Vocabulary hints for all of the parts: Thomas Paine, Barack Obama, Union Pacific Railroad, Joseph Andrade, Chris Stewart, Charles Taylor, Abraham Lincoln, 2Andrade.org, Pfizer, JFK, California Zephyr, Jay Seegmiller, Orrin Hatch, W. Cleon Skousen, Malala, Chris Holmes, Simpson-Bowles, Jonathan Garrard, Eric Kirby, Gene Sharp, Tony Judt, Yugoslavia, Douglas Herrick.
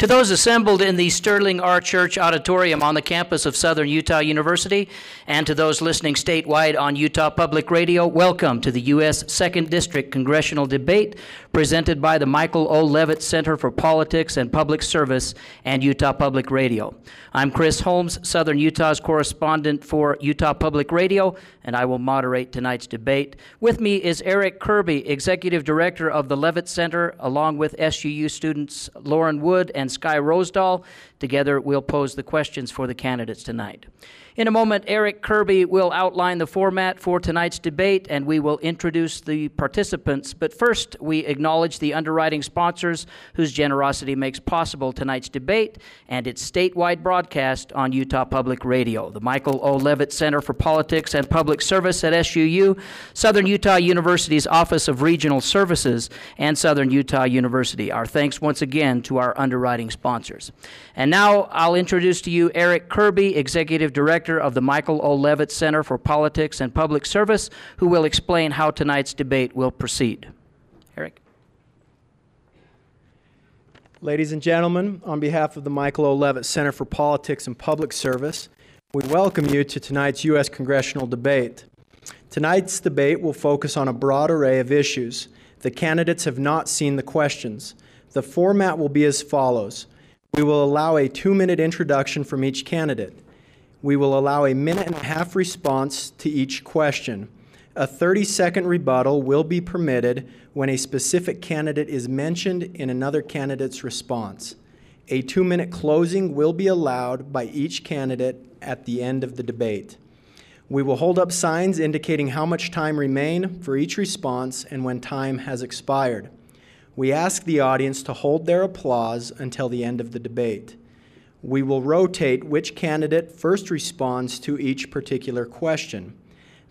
To those assembled in the Sterling R. Church Auditorium on the campus of Southern Utah University, and to those listening statewide on Utah Public Radio, welcome to the U.S. 2nd District Congressional Debate presented by the Michael O. Leavitt Center for Politics and Public Service and Utah Public Radio. I'm Chris Holmes, Southern Utah's correspondent for Utah Public Radio, and I will moderate tonight's debate. With me is Eric Kirby, Executive Director of the Leavitt Center, along with SUU students Lauren Wood and Sky Rosedahl. Together, we'll pose the questions for the candidates tonight. In a moment, Eric Kirby will outline the format for tonight's debate, and we will introduce the participants. But first, we acknowledge the underwriting sponsors whose generosity makes possible tonight's debate and its statewide broadcast on Utah Public Radio: the Michael O. Leavitt Center for Politics and Public Service at SUU, Southern Utah University's Office of Regional Services, and Southern Utah University. Our thanks once again to our underwriting sponsors. And now I'll introduce to you Eric Kirby, Executive Director of the Michael O. Leavitt Center for Politics and Public Service, who will explain how tonight's debate will proceed. Eric. Ladies and gentlemen, on behalf of the Michael O. Leavitt Center for Politics and Public Service, we welcome you to tonight's U.S. Congressional Debate. Tonight's debate will focus on a broad array of issues. The candidates have not seen the questions. The format will be as follows. We will allow a 2-minute introduction from each candidate. We will allow a minute-and-a-half response to each question. A 30-second rebuttal will be permitted when a specific candidate is mentioned in another candidate's response. A 2-minute closing will be allowed by each candidate at the end of the debate. We will hold up signs indicating how much time remains for each response and when time has expired. We ask the audience to hold their applause until the end of the debate. We will rotate which candidate first responds to each particular question.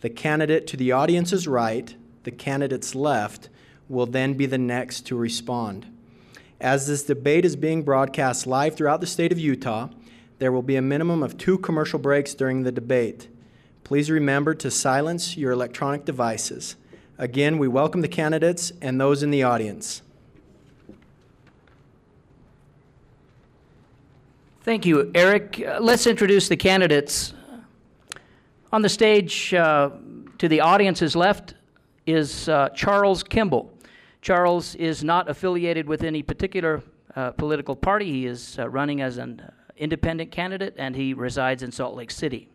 The candidate to the audience's right, the candidate's left, will then be the next to respond. As this debate is being broadcast live throughout the state of Utah, there will be a minimum of 2 commercial breaks during the debate. Please remember to silence your electronic devices. Again, we welcome the candidates and those in the audience. Thank you, Eric. Let's introduce the candidates. On the stage, to the audience's left, is Charles Kimball. Charles is not affiliated with any particular political party. He is running as an independent candidate, and he resides in Salt Lake City.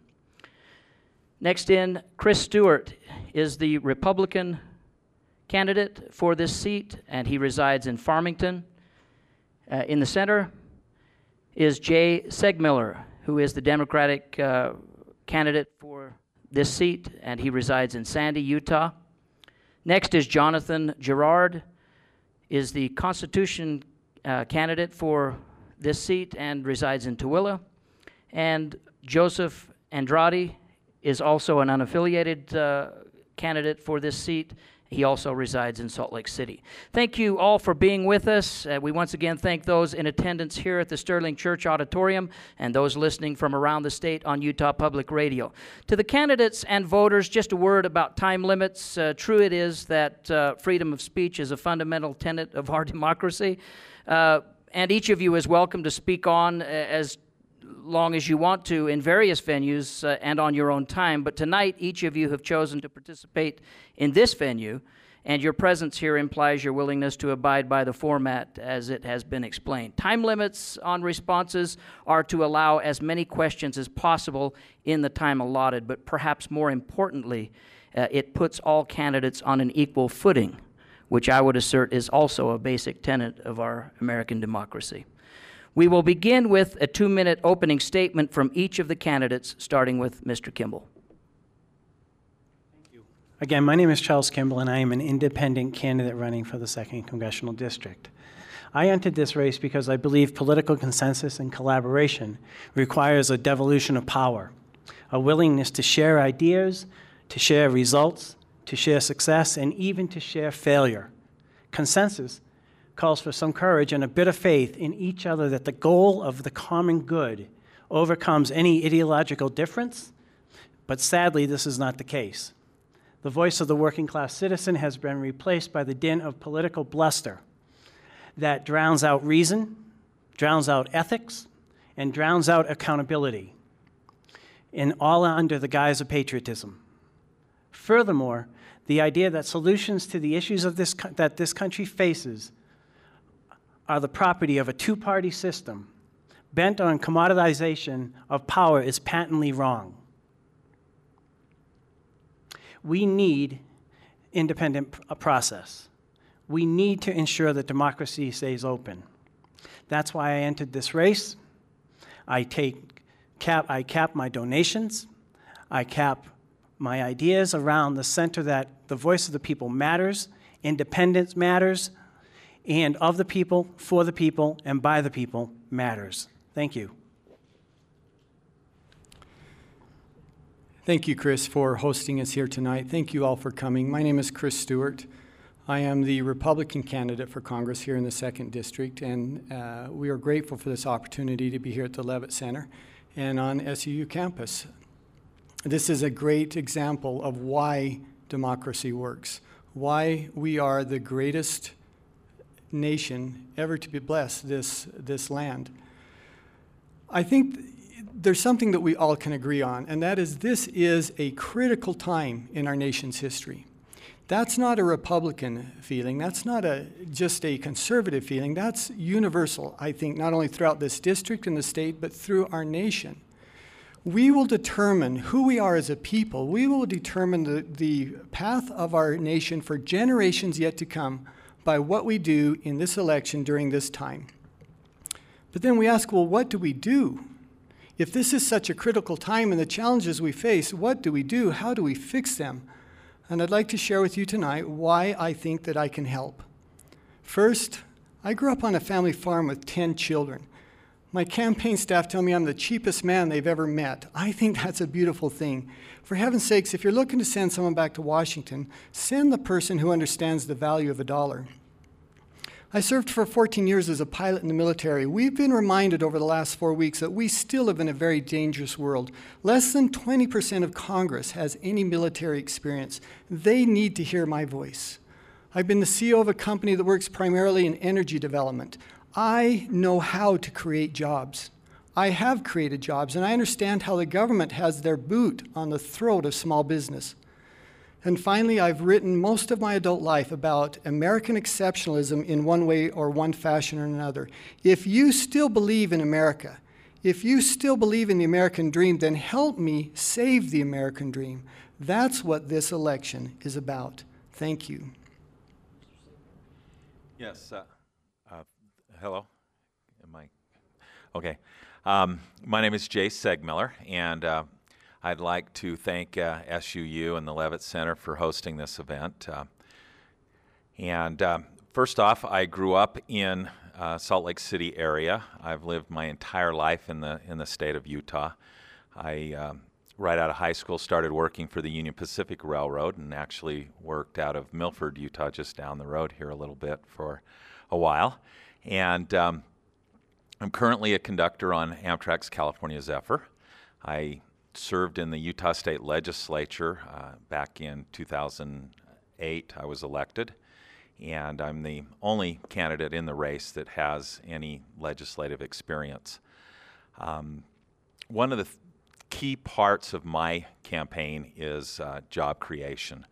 Next in, Chris Stewart is the Republican candidate for this seat, and he resides in Farmington. In the center is Jay Seegmiller, who is the Democratic candidate for this seat, and he resides in Sandy, Utah. Next is Jonathan Garrard, is the Constitution candidate for this seat and resides in Tooele. And Joseph Andrade is also an unaffiliated candidate for this seat. He also resides in Salt Lake City. Thank you all for being with us. We once again thank those in attendance here at the Sterling Church Auditorium and those listening from around the state on Utah Public Radio. To the candidates and voters, just a word about time limits. True it is that freedom of speech is a fundamental tenet of our democracy, and each of you is welcome to speak on as long as you want to in various venues and on your own time, but tonight each of you have chosen to participate in this venue, and your presence here implies your willingness to abide by the format as it has been explained. Time limits on responses are to allow as many questions as possible in the time allotted, but perhaps more importantly, it puts all candidates on an equal footing, which I would assert is also a basic tenet of our American democracy. We will begin with a 2-minute opening statement from each of the candidates, starting with Mr. Kimball. Thank you. Again, my name is Charles Kimball, and I am an independent candidate running for the 2nd Congressional District. I entered this race because I believe political consensus and collaboration requires a devolution of power, a willingness to share ideas, to share results, to share success, and even to share failure. Consensus calls for some courage and a bit of faith in each other that the goal of the common good overcomes any ideological difference, but sadly this is not the case. The voice of the working class citizen has been replaced by the din of political bluster that drowns out reason, drowns out ethics, and drowns out accountability, and all under the guise of patriotism. Furthermore, the idea that solutions to the issues of that this country faces are the property of a two-party system bent on commoditization of power is patently wrong. We need independent process. We need to ensure that democracy stays open. That's why I entered this race. I cap my donations. I cap my ideas around the center that the voice of the people matters, independence matters, and of the people, for the people, and by the people matters. Thank you. Thank you, Chris, for hosting us here tonight. Thank you all for coming. My name is Chris Stewart. I am the Republican candidate for Congress here in the 2nd District, and we are grateful for this opportunity to be here at the Leavitt Center and on SUU campus. This is a great example of why democracy works, why we are the greatest nation ever to be blessed, this land. I think there's something that we all can agree on, and that is this is a critical time in our nation's history. That's not a Republican feeling. That's not just a conservative feeling. That's universal, I think, not only throughout this district and the state, but through our nation. We will determine who we are as a people. We will determine the path of our nation for generations yet to come by what we do in this election during this time. But then we ask, well, what do we do? If this is such a critical time and the challenges we face, what do we do? How do we fix them? And I'd like to share with you tonight why I think that I can help. First, I grew up on a family farm with 10 children. My campaign staff tell me I'm the cheapest man they've ever met. I think that's a beautiful thing. For heaven's sakes, if you're looking to send someone back to Washington, send the person who understands the value of a dollar. I served for 14 years as a pilot in the military. We've been reminded over the last 4 weeks that we still live in a very dangerous world. Less than 20% of Congress has any military experience. They need to hear my voice. I've been the CEO of a company that works primarily in energy development. I know how to create jobs. I have created jobs, and I understand how the government has their boot on the throat of small business. And finally, I've written most of my adult life about American exceptionalism in one way or one fashion or another. If you still believe in America, if you still believe in the American dream, then help me save the American dream. That's what this election is about. Thank you. Yes. Hello, am I? Okay. My name is Jay Seegmiller, and I'd like to thank SUU and the Leavitt Center for hosting this event. First off, I grew up in Salt Lake City area. I've lived my entire life in the state of Utah. I, right out of high school, started working for the Union Pacific Railroad and actually worked out of Milford, Utah, just down the road here a little bit for a while. And I'm currently a conductor on Amtrak's California Zephyr. I served in the Utah State Legislature back in 2008. I was elected, and I'm the only candidate in the race that has any legislative experience. One of the key parts of my campaign is job creation.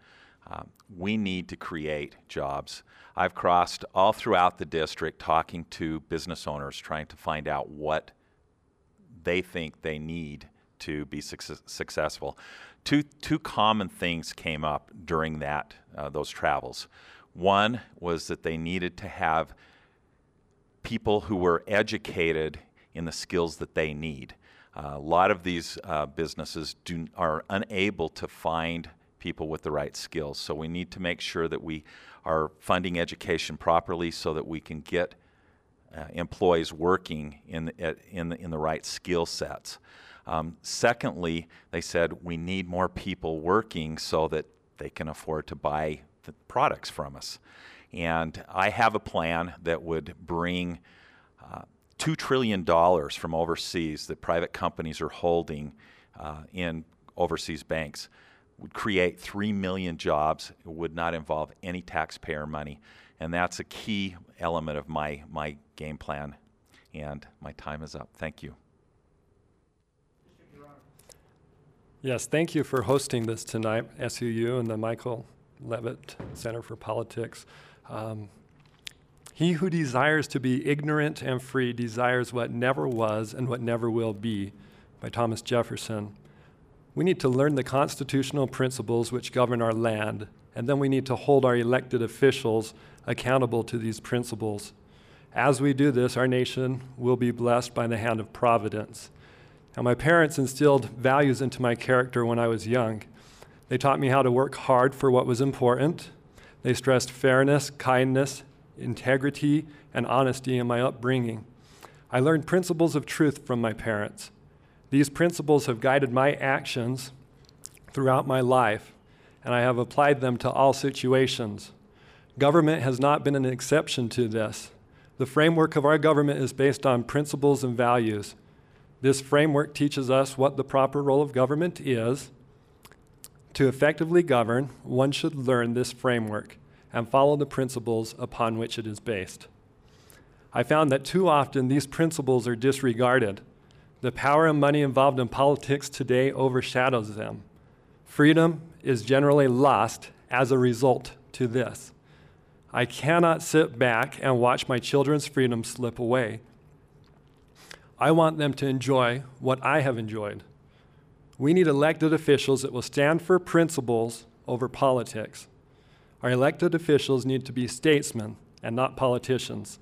We need to create jobs. I've crossed all throughout the district talking to business owners, trying to find out what they think they need to be successful. Two common things came up during that those travels. One was that they needed to have people who were educated in the skills that they need. A lot of these businesses are unable to find people with the right skills. So we need to make sure that we are funding education properly so that we can get employees working in the right skill sets. Secondly, they said we need more people working so that they can afford to buy the products from us. And I have a plan that would bring $2 trillion from overseas that private companies are holding in overseas banks. Would create 3 million jobs. It would not involve any taxpayer money, and that's a key element of my game plan. and my time is up. Thank you. Yes, thank you for hosting this tonight, SUU and the Michael Leavitt Center for Politics. He who desires to be ignorant and free desires what never was and what never will be, by Thomas Jefferson. We need to learn the constitutional principles which govern our land, and then we need to hold our elected officials accountable to these principles. As we do this, our nation will be blessed by the hand of providence. Now, my parents instilled values into my character when I was young. They taught me how to work hard for what was important. They stressed fairness, kindness, integrity, and honesty in my upbringing. I learned principles of truth from my parents. These principles have guided my actions throughout my life, and I have applied them to all situations. Government has not been an exception to this. The framework of our government is based on principles and values. This framework teaches us what the proper role of government is. To effectively govern, one should learn this framework and follow the principles upon which it is based. I found that too often these principles are disregarded. The power and money involved in politics today overshadows them. Freedom is generally lost as a result to this. I cannot sit back and watch my children's freedom slip away. I want them to enjoy what I have enjoyed. We need elected officials that will stand for principles over politics. Our elected officials need to be statesmen and not politicians.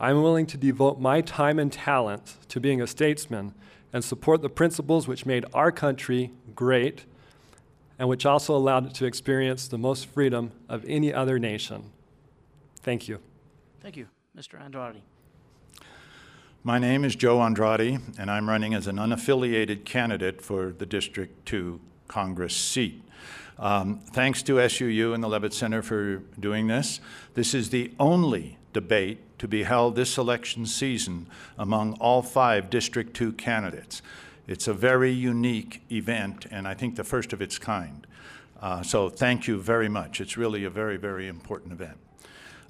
I'm willing to devote my time and talent to being a statesman and support the principles which made our country great and which also allowed it to experience the most freedom of any other nation. Thank you. Thank you. Mr. Andrade. My name is Joe Andrade, and I'm running as an unaffiliated candidate for the District 2 Congress seat. Thanks to SUU and the Leavitt Center for doing this. This is the only debate to be held this election season among all 5 District 2 candidates. It's a very unique event, and I think the first of its kind. So thank you very much. It's really a very, very important event.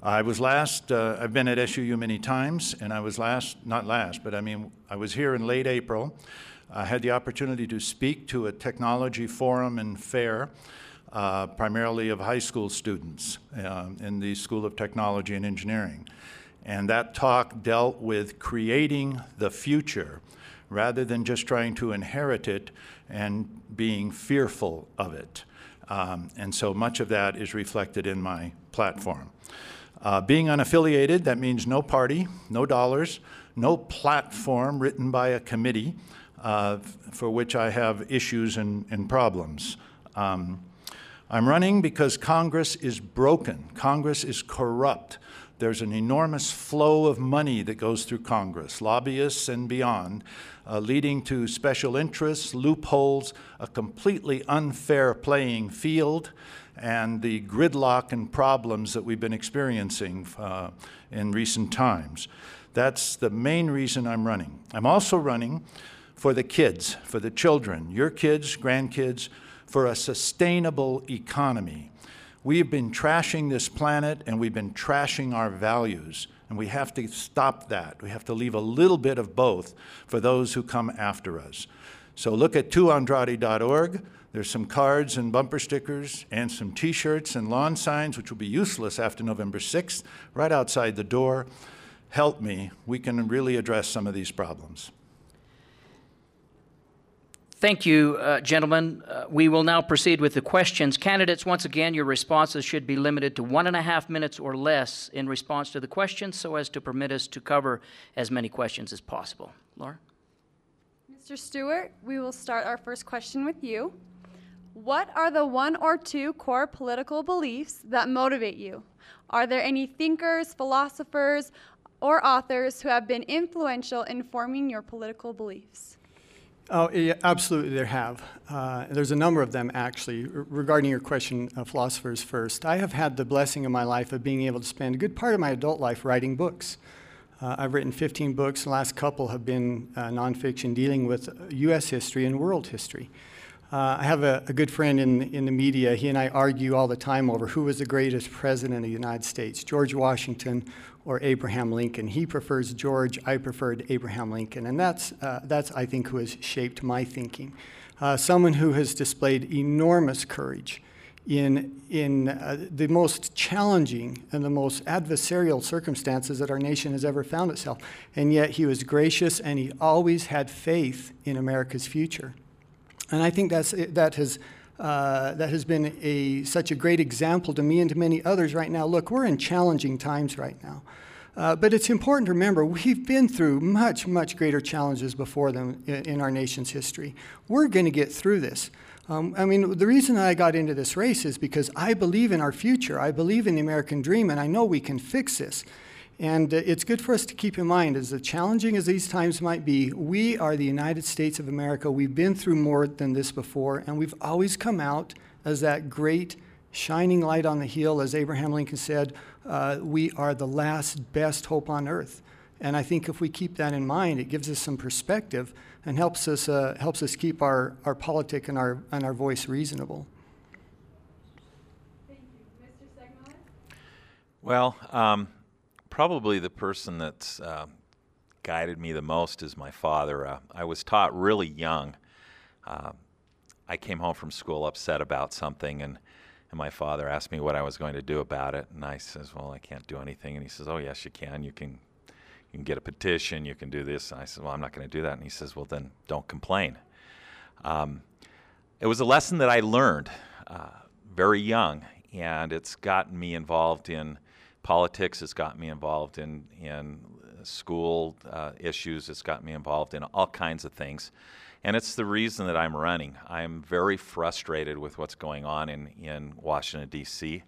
I've been at SUU many times, and I was I was here in late April. I had the opportunity to speak to a technology forum and fair, primarily of high school students in the School of Technology and Engineering. And that talk dealt with creating the future rather than just trying to inherit it and being fearful of it. And so much of that is reflected in my platform. Being unaffiliated, that means no party, no dollars, no platform written by a committee for which I have issues and problems. I'm running because Congress is broken. Congress is corrupt. There's an enormous flow of money that goes through Congress, lobbyists and beyond, leading to special interests, loopholes, a completely unfair playing field, and the gridlock and problems that we've been experiencing in recent times. That's the main reason I'm running. I'm also running for the kids, for the children, your kids, grandkids, for a sustainable economy. We've been trashing this planet, and we've been trashing our values, and we have to stop that. We have to leave a little bit of both for those who come after us. So look at 2Andrade.org. There's some cards and bumper stickers and some T-shirts and lawn signs, which will be useless after November 6th, right outside the door. Help me. We can really address some of these problems. Thank you, gentlemen. We will now proceed with the questions. Candidates, once again, your responses should be limited to 1.5 minutes or less in response to the questions so as to permit us to cover as many questions as possible. Lauren? Mr. Stewart, we will start our first question with you. What are the 1 or 2 core political beliefs that motivate you? Are there any thinkers, philosophers, or authors who have been influential in forming your political beliefs? Oh, yeah, absolutely there have. There's a number of them, actually. Regarding your question of philosophers first, I have had the blessing in my life of being able to spend a good part of my adult life writing books. I've written 15 books. The last couple have been nonfiction dealing with U.S. history and world history. I have a good friend in the media. He and I argue all the time over who was the greatest president of the United States, George Washington or Abraham Lincoln. He prefers George. I preferred Abraham Lincoln. And that's I think, who has shaped my thinking. Someone who has displayed enormous courage in the most challenging and the most adversarial circumstances that our nation has ever found itself. And yet he was gracious, and he always had faith in America's future. And I think that has been such a great example to me and to many others right now. Look, we're in challenging times right now. But it's important to remember, we've been through much, much greater challenges before them in our nation's history. We're going to get through this. I mean, the reason I got into this race is because I believe in our future. I believe in the American dream, and I know we can fix this. And it's good for us to keep in mind, as challenging as these times might be, we are the United States of America. We've been through more than this before, and we've always come out as that great shining light on the hill. As Abraham Lincoln said, we are the last best hope on earth. And I think if we keep that in mind, it gives us some perspective and helps us keep our politic and our voice reasonable. Thank you. Mr. Seegmiller? Well, probably the person that's guided me the most is my father. I was taught really young. I came home from school upset about something, and my father asked me what I was going to do about it. And I says, well, I can't do anything. And he says, oh, yes, you can. You can get a petition. You can do this. And I said, well, I'm not going to do that. And he says, well, then don't complain. It was a lesson that I learned very young, and it's gotten me involved in politics. It's gotten me involved in school issues. It's gotten me involved in all kinds of things. And it's the reason that I'm running. I'm very frustrated with what's going on in Washington, D.C.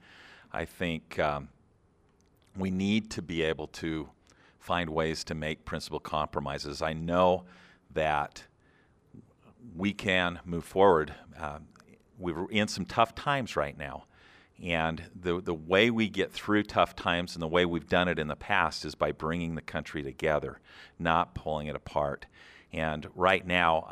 I think we need to be able to find ways to make principal compromises. I know that we can move forward. We're in some tough times right now. And the way we get through tough times and the way we've done it in the past is by bringing the country together, not pulling it apart. And right now,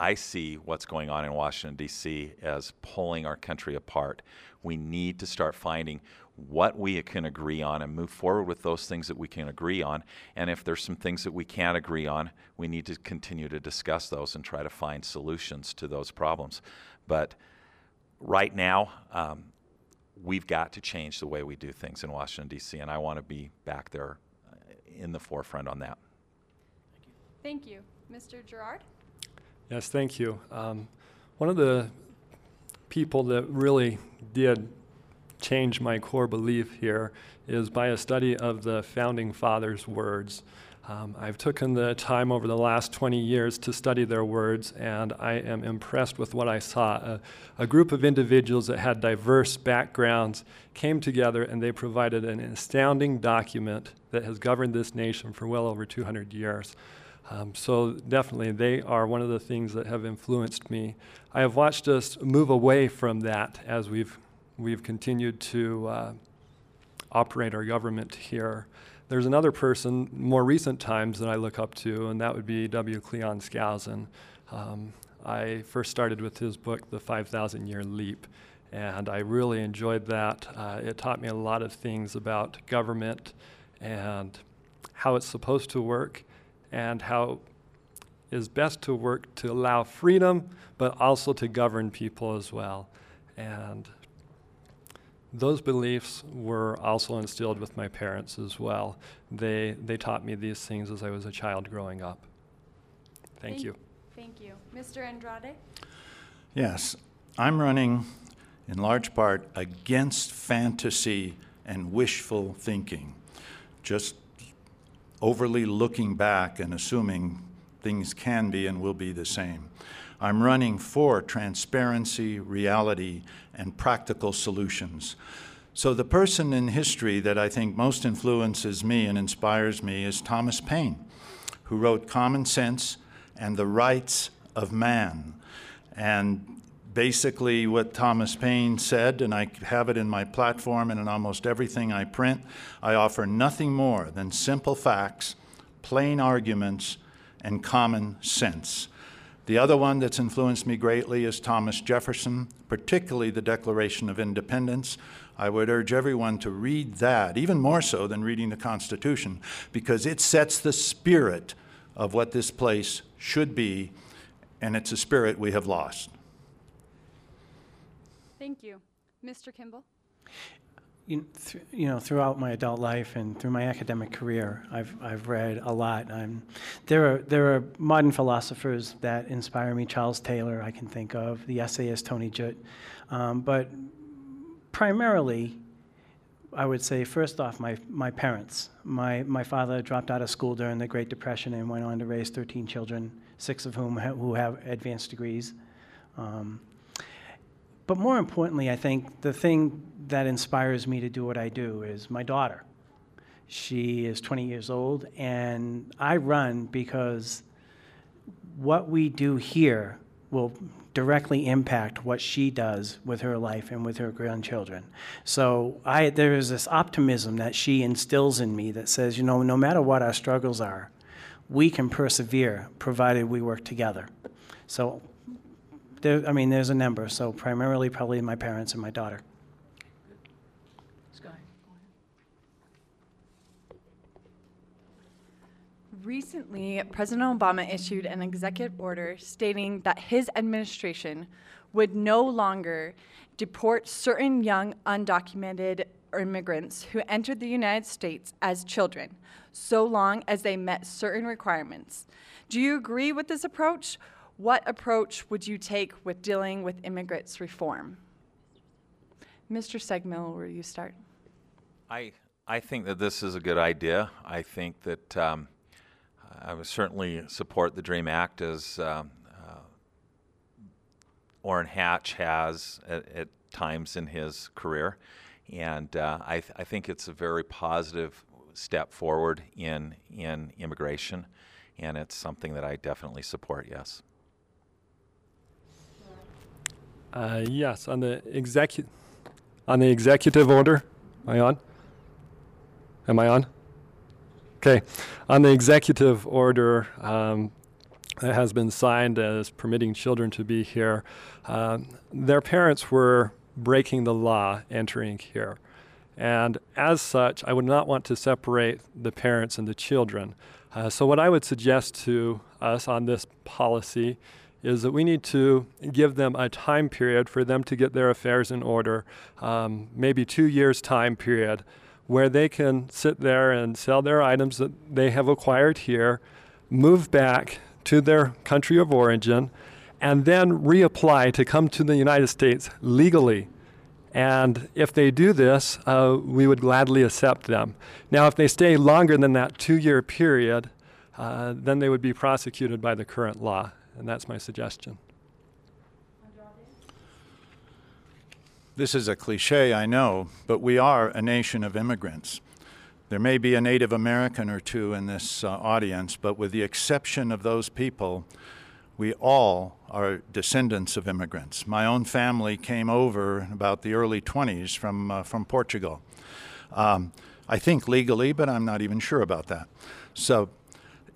I see what's going on in Washington, D.C. as pulling our country apart. We need to start finding what we can agree on and move forward with those things that we can agree on. And if there's some things that we can't agree on, we need to continue to discuss those and try to find solutions to those problems. But right now, we've got to change the way we do things in Washington, D.C., and I want to be back there in the forefront on that. Thank you. Mr. Garrard? Yes, thank you. One of the people that really did change my core belief here is by a study of the Founding Fathers' words. I've taken the time over the last 20 years to study their words, and I am impressed with what I saw. A group of individuals that had diverse backgrounds came together, and they provided an astounding document that has governed this nation for well over 200 years. So definitely, they are one of the things that have influenced me. I have watched us move away from that as we've continued to operate our government here. There's another person, more recent times, that I look up to, and that would be W. Cleon Skousen. I first started with his book, The 5,000-Year Leap, and I really enjoyed that. It taught me a lot of things about government and how it's supposed to work and how it is best to work to allow freedom, but also to govern people as well. And those beliefs were also instilled with my parents as well. They taught me these things as I was a child growing up. Thank you. Thank you. Mr. Andrade? Yes, I'm running in large part against fantasy and wishful thinking, just overly looking back and assuming things can be and will be the same. I'm running for transparency, reality, and practical solutions. So the person in history that I think most influences me and inspires me is Thomas Paine, who wrote Common Sense and the Rights of Man. And basically what Thomas Paine said, and I have it in my platform and in almost everything I print, I offer nothing more than simple facts, plain arguments, and common sense. The other one that's influenced me greatly is Thomas Jefferson, particularly the Declaration of Independence. I would urge everyone to read that, even more so than reading the Constitution, because it sets the spirit of what this place should be, and it's a spirit we have lost. Thank you. Mr. Kimball? You know, throughout my adult life and through my academic career, I've read a lot. There are modern philosophers that inspire me. Charles Taylor, I can think of, the essayist Tony Judt. But primarily, I would say, first off, my parents. My father dropped out of school during the Great Depression and went on to raise 13 children, 6 of whom have advanced degrees. But more importantly, I think the thing that inspires me to do what I do is my daughter. She is 20 years old, and I run because what we do here will directly impact what she does with her life and with her grandchildren. So there is this optimism that she instills in me that says, you know, no matter what our struggles are, we can persevere, provided we work together. So, I mean, there's a number, so primarily probably my parents and my daughter. Sky, go ahead. Recently, President Obama issued an executive order stating that his administration would no longer deport certain young undocumented immigrants who entered the United States as children, so long as they met certain requirements. Do you agree with this approach? What approach would you take with dealing with immigrants reform? Mr. Seegmiller, will you start? I think that this is a good idea. I think that I would certainly support the DREAM Act as Orrin Hatch has at times in his career. And I think it's a very positive step forward in immigration. And it's something that I definitely support, yes. Yes, on the executive order, am I on? Am I on? Okay, on the executive order that has been signed as permitting children to be here, their parents were breaking the law entering here. And as such, I would not want to separate the parents and the children. So what I would suggest to us on this policy is that we need to give them a time period for them to get their affairs in order, maybe 2 years time period, where they can sit there and sell their items that they have acquired here, move back to their country of origin, and then reapply to come to the United States legally. And if they do this, we would gladly accept them. Now, if they stay longer than that 2-year period, then they would be prosecuted by the current law. And that's my suggestion. This is a cliche, I know, but we are a nation of immigrants. There may be a Native American or two in this audience, but with the exception of those people, we all are descendants of immigrants. My own family came over in about the early 20s from Portugal. I think legally, but I'm not even sure about that. So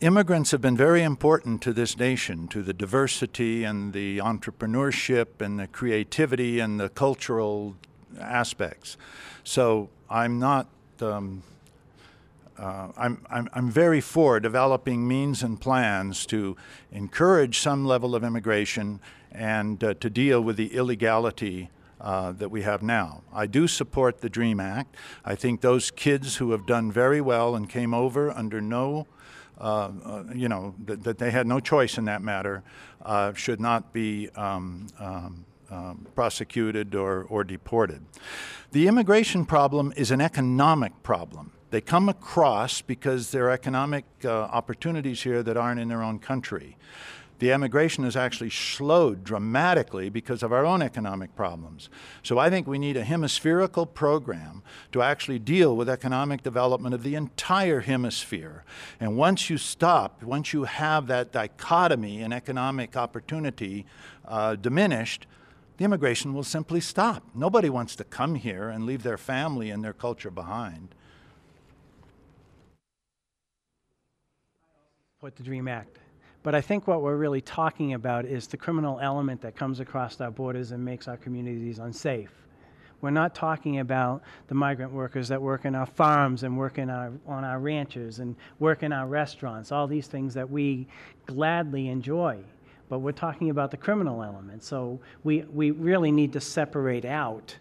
immigrants have been very important to this nation, to the diversity and the entrepreneurship and the creativity and the cultural aspects. So I'm not, I'm very for developing means and plans to encourage some level of immigration and to deal with the illegality that we have now. I do support the DREAM Act. I think those kids who have done very well and came over under no, you know, that they had no choice in that matter, should not be prosecuted or deported. The immigration problem is an economic problem. They come across because there are economic opportunities here that aren't in their own country. The immigration is actually slowed dramatically because of our own economic problems. So I think we need a hemispherical program to actually deal with economic development of the entire hemisphere. And once you stop, once you have that dichotomy in economic opportunity diminished, the immigration will simply stop. Nobody wants to come here and leave their family and their culture behind. Support the DREAM Act. But I think what we're really talking about is the criminal element that comes across our borders and makes our communities unsafe. We're not talking about the migrant workers that work in our farms and work in on our ranches and work in our restaurants, all these things that we gladly enjoy. But we're talking about the criminal element. So we really need to separate out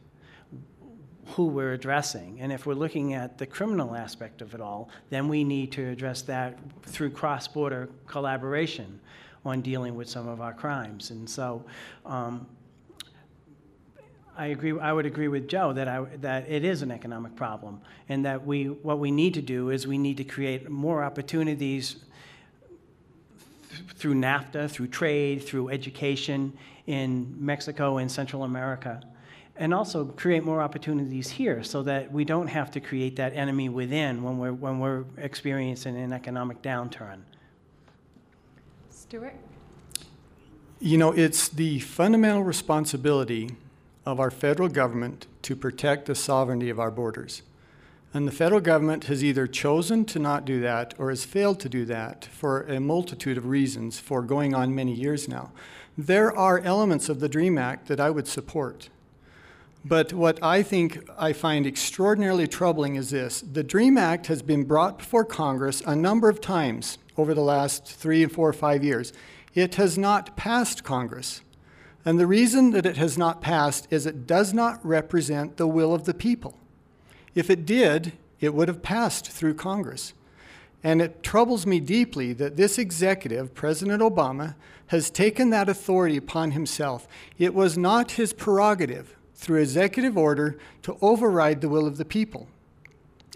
who we're addressing. And if we're looking at the criminal aspect of it all, then we need to address that through cross-border collaboration on dealing with some of our crimes. And so I would agree with Joe that that it is an economic problem, and that what we need to do is we need to create more opportunities through NAFTA, through trade, through education in Mexico and Central America, and also create more opportunities here so that we don't have to create that enemy within when we're experiencing an economic downturn. Stewart? You know, it's the fundamental responsibility of our federal government to protect the sovereignty of our borders. And the federal government has either chosen to not do that or has failed to do that for a multitude of reasons for going on many years now. There are elements of the DREAM Act that I would support. But what I find extraordinarily troubling is this. The DREAM Act has been brought before Congress a number of times over the last 3, 4, 5 years. It has not passed Congress. And the reason that it has not passed is it does not represent the will of the people. If it did, it would have passed through Congress. And it troubles me deeply that this executive, President Obama, has taken that authority upon himself. It was not his prerogative, through executive order, to override the will of the people.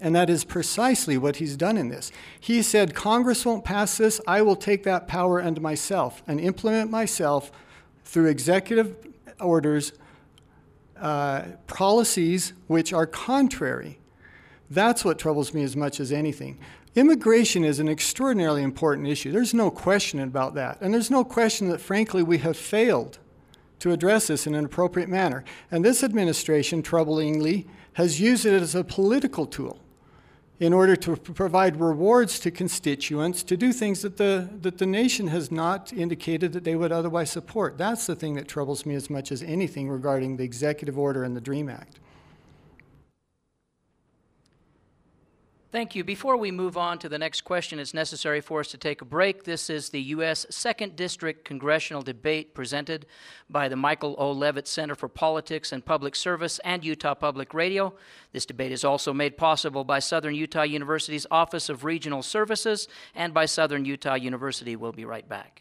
And that is precisely what he's done in this. He said, Congress won't pass this. I will take that power unto myself and implement myself through executive orders, policies which are contrary. That's what troubles me as much as anything. Immigration is an extraordinarily important issue. There's no question about that. And there's no question that, frankly, we have failed to address this in an appropriate manner. And this administration, troublingly, has used it as a political tool in order to provide rewards to constituents to do things that the nation has not indicated that they would otherwise support. That's the thing that troubles me as much as anything regarding the executive order and the DREAM Act. Thank you. Before we move on to the next question, it's necessary for us to take a break. This is the U.S. 2nd District Congressional Debate presented by the Michael O. Leavitt Center for Politics and Public Service and Utah Public Radio. This debate is also made possible by Southern Utah University's Office of Regional Services and by Southern Utah University. We'll be right back.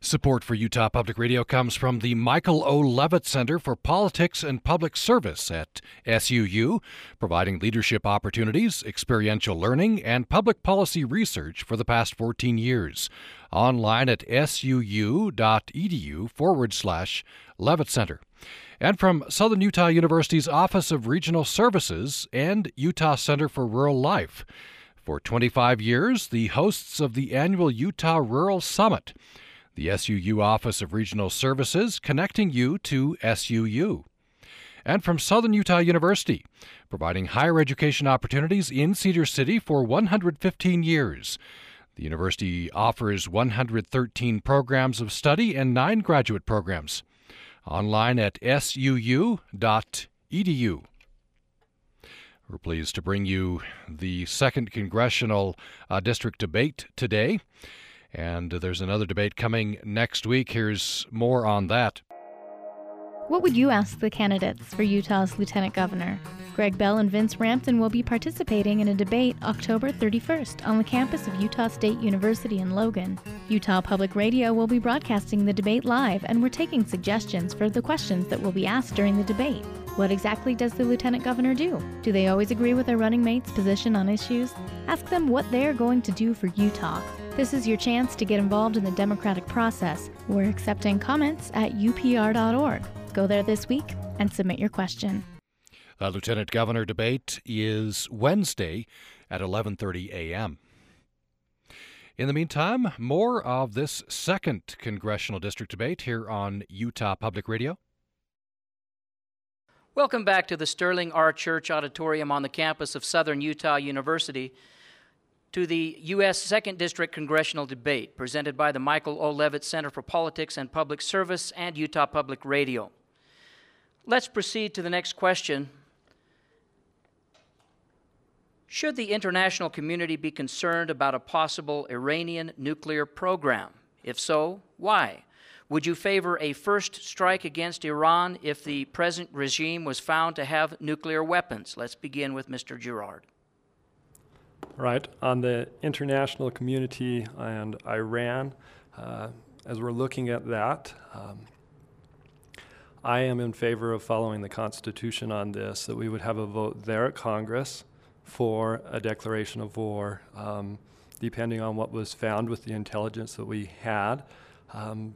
Support for Utah Public Radio comes from the Michael O. Leavitt Center for Politics and Public Service at SUU, providing leadership opportunities, experiential learning, and public policy research for the past 14 years. Online at suu.edu/Leavitt Center. And from Southern Utah University's Office of Regional Services and Utah Center for Rural Life. For 25 years, the hosts of the annual Utah Rural Summit. The SUU Office of Regional Services, connecting you to SUU. And from Southern Utah University, providing higher education opportunities in Cedar City for 115 years. The university offers 113 programs of study and 9 graduate programs. Online at suu.edu. We're pleased to bring you the 2nd Congressional District Debate today. And there's another debate coming next week. Here's more on that. What would you ask the candidates for Utah's Lieutenant Governor? Greg Bell and Vince Rampton will be participating in a debate October 31st on the campus of Utah State University in Logan. Utah Public Radio will be broadcasting the debate live, and we're taking suggestions for the questions that will be asked during the debate. What exactly does the Lieutenant Governor do? Do they always agree with their running mate's position on issues? Ask them what they're going to do for Utah. This is your chance to get involved in the democratic process. We're accepting comments at upr.org. Go there this week and submit your question. The Lieutenant Governor debate is Wednesday at 11:30 a.m. In the meantime, more of this 2nd Congressional District debate here on Utah Public Radio. Welcome back to the Sterling R. Church Auditorium on the campus of Southern Utah University. to the U.S. 2nd District Congressional Debate, presented by the Michael O. Leavitt Center for Politics and Public Service and Utah Public Radio. Let's proceed to the next question. Should the international community be concerned about a possible Iranian nuclear program? If so, why? Would you favor a first strike against Iran if the present regime was found to have nuclear weapons? Let's begin with Mr. Garrard. Right. On the international community and Iran, as we're looking at that, I am in favor of following the Constitution on this, that we would have a vote there at Congress for a declaration of war, depending on what was found with the intelligence that we had.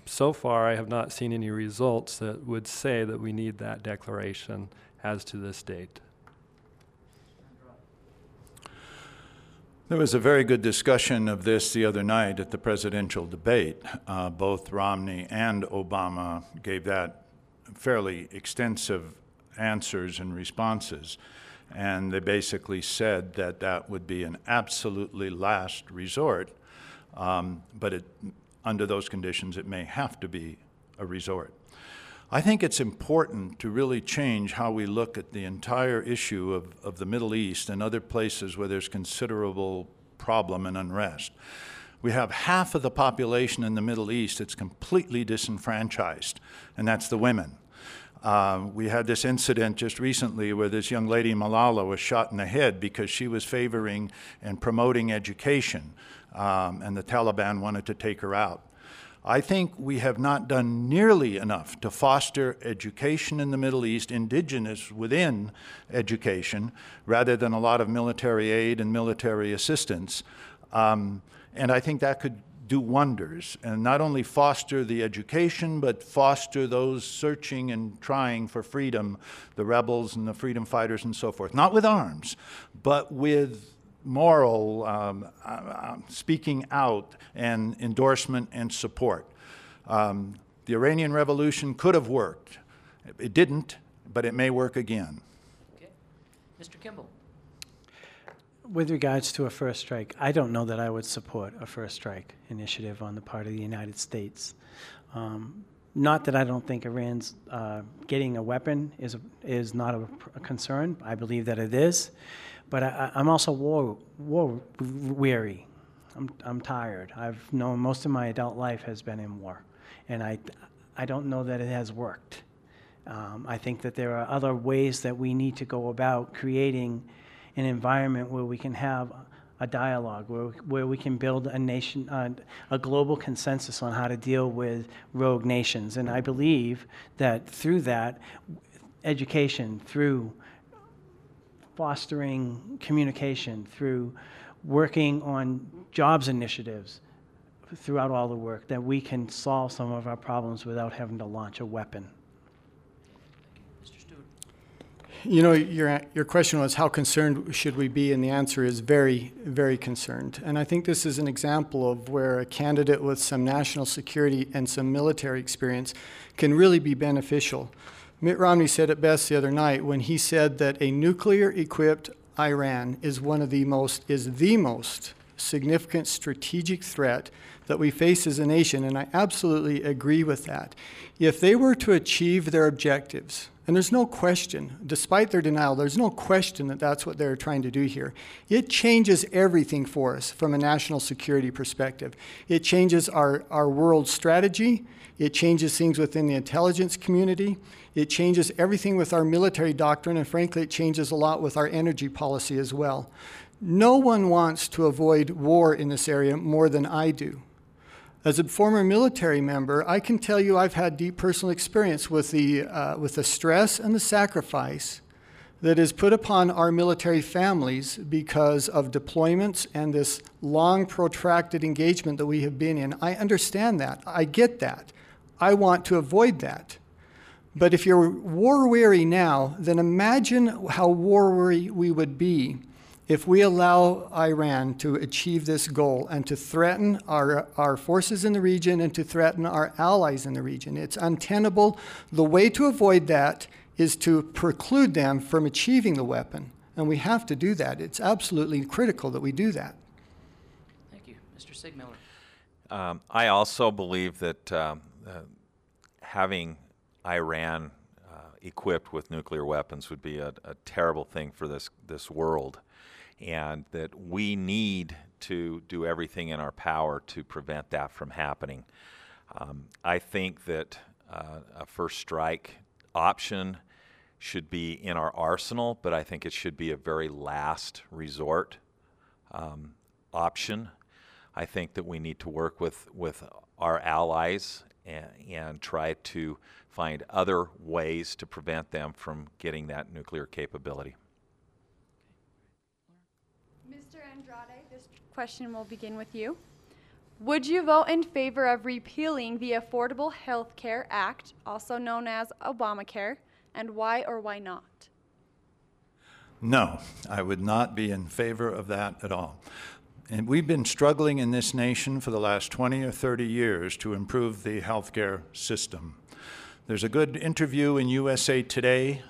So far, I have not seen any results that would say that we need that declaration as to this date. There was a very good discussion of this the other night at the presidential debate. Both Romney and Obama gave that fairly extensive answers and responses, and they basically said that that would be an absolutely last resort, but under those conditions it may have to be a resort. I think it's important to really change how we look at the entire issue of the Middle East and other places where there's considerable problem and unrest. We have half of the population in the Middle East that's completely disenfranchised, and that's the women. We had this incident just recently where this young lady, Malala, was shot in the head because she was favoring and promoting education, and the Taliban wanted to take her out. I think we have not done nearly enough to foster education in the Middle East, indigenous within education, rather than a lot of military aid and military assistance. And I think that could do wonders, and not only foster the education, but foster those searching and trying for freedom, the rebels and the freedom fighters and so forth. Not with arms, but with moral speaking out and endorsement and support. The Iranian Revolution could have worked. It didn't, but it may work again. Okay. Mr. Kimball. With regards to a first strike, I don't know that I would support a first strike initiative on the part of the United States. Not that I don't think Iran's getting a weapon is not a concern. I believe that it is. But I'm also war weary. I'm tired. I've known most of my adult life has been in war. And I don't know that it has worked. I think that there are other ways that we need to go about creating an environment where we can have a dialogue, where we can build a nation, a global consensus on how to deal with rogue nations. And I believe that through that, education, through fostering communication, through working on jobs initiatives, throughout all the work, that we can solve some of our problems without having to launch a weapon. You know, your question was how concerned should we be, and the answer is very, very concerned. And I think this is an example of where a candidate with some national security and some military experience can really be beneficial. Mitt Romney said it best the other night when he said that a nuclear-equipped Iran is the most significant strategic threat that we face as a nation, and I absolutely agree with that. If they were to achieve their objectives, and there's no question, despite their denial, there's no question that that's what they're trying to do here. It changes everything for us from a national security perspective. It changes our world strategy. It changes things within the intelligence community. It changes everything with our military doctrine, and frankly, it changes a lot with our energy policy as well. No one wants to avoid war in this area more than I do. As a former military member, I can tell you I've had deep personal experience with the stress and the sacrifice that is put upon our military families because of deployments and this long, protracted engagement that we have been in. I understand that. I get that. I want to avoid that. But if you're war-weary now, then imagine how war-weary we would be if we allow Iran to achieve this goal and to threaten our forces in the region and to threaten our allies in the region. It's untenable. The way to avoid that is to preclude them from achieving the weapon, and we have to do that. It's absolutely critical that we do that. Mr. Seegmiller. I also believe that having Iran equipped with nuclear weapons would be a terrible thing for this world, and that we need to do everything in our power to prevent that from happening. I think that a first strike option should be in our arsenal, but I think it should be a very last resort option. I think that we need to work with our allies and try to find other ways to prevent them from getting that nuclear capability. Mr. Andrade, this question will begin with you. Would you vote in favor of repealing the Affordable Health Care Act, also known as Obamacare, and why or why not? No, I would not be in favor of that at all. And we've been struggling in this nation for the last 20 or 30 years to improve the healthcare system. There's a good interview in USA Today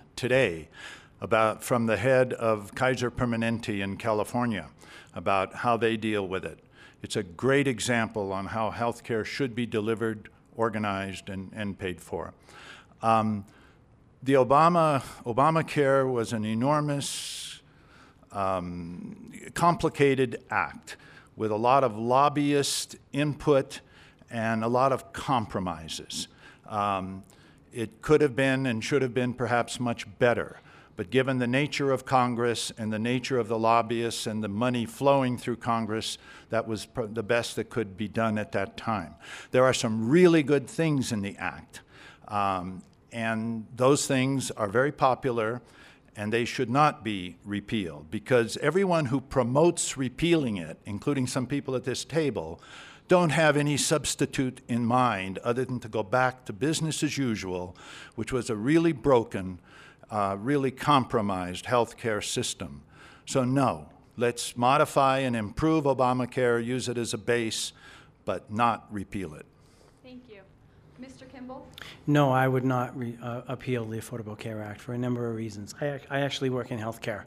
about from the head of Kaiser Permanente in California about how they deal with it. It's a great example on how healthcare should be delivered, organized, and paid for. The Obamacare was an enormous complicated act with a lot of lobbyist input and a lot of compromises. It could have been and should have been perhaps much better, but given the nature of Congress and the nature of the lobbyists and the money flowing through Congress, that was the best that could be done at that time. There are some really good things in the act, and those things are very popular, and they should not be repealed, because everyone who promotes repealing it, including some people at this table, don't have any substitute in mind other than to go back to business as usual, which was a really broken, really compromised healthcare system. So no, let's modify and improve Obamacare, use it as a base, but not repeal it. Mr. Kimball? No, I would not repeal the Affordable Care Act for a number of reasons. I actually work in healthcare.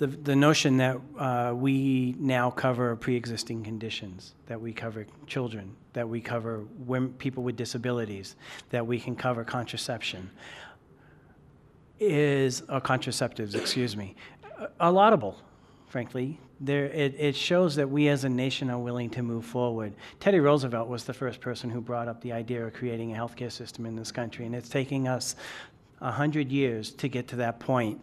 The notion that we now cover pre-existing conditions, that we cover children, that we cover women, people with disabilities, that we can cover contraception is, or contraceptives, excuse me, are laudable, frankly. It shows that we as a nation are willing to move forward. Teddy Roosevelt was the first person who brought up the idea of creating a healthcare system in this country, and it's taking us 100 years to get to that point.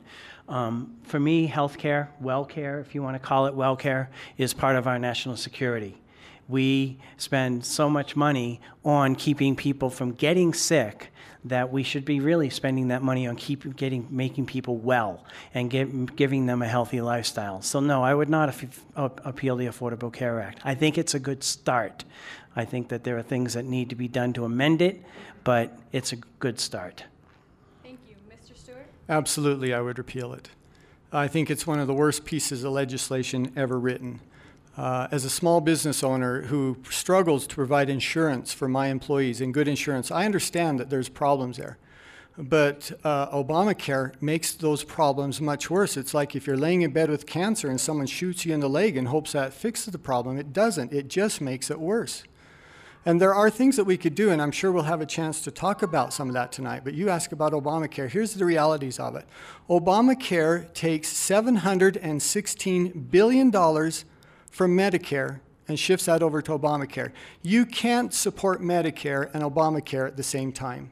For me, healthcare, wellcare, if you want to call it wellcare, is part of our national security. We spend so much money on keeping people from getting sick that we should be really spending that money on making people well and giving them a healthy lifestyle. So no, I would not appeal the Affordable Care Act. I think it's a good start. I think that there are things that need to be done to amend it, but it's a good start. Thank you. Mr. Stewart? Absolutely, I would repeal it. I think it's one of the worst pieces of legislation ever written. As a small business owner who struggles to provide insurance for my employees and good insurance, I understand that there's problems there. But Obamacare makes those problems much worse. It's like if you're laying in bed with cancer and someone shoots you in the leg and hopes that fixes the problem. It doesn't. It just makes it worse. And there are things that we could do, and I'm sure we'll have a chance to talk about some of that tonight, but you ask about Obamacare. Here's the realities of it. Obamacare takes $716 billion from Medicare and shifts that over to Obamacare. You can't support Medicare and Obamacare at the same time.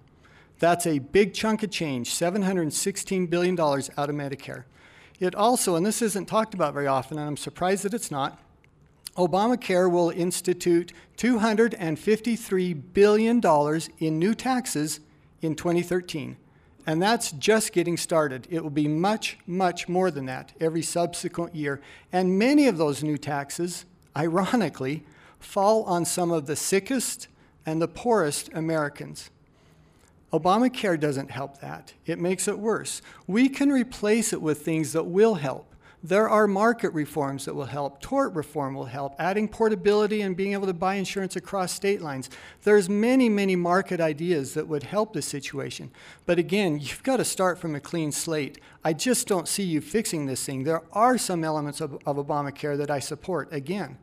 That's a big chunk of change, $716 billion out of Medicare. It also, and this isn't talked about very often, and I'm surprised that it's not, Obamacare will institute $253 billion in new taxes in 2013. And that's just getting started. It will be much, much more than that every subsequent year. And many of those new taxes, ironically, fall on some of the sickest and the poorest Americans. Obamacare doesn't help that. It makes it worse. We can replace it with things that will help. There are market reforms that will help. Tort reform will help. Adding portability and being able to buy insurance across state lines. There's many, many market ideas that would help the situation. But again, you've got to start from a clean slate. I just don't see you fixing this thing. There are some elements of Obamacare that I support, again.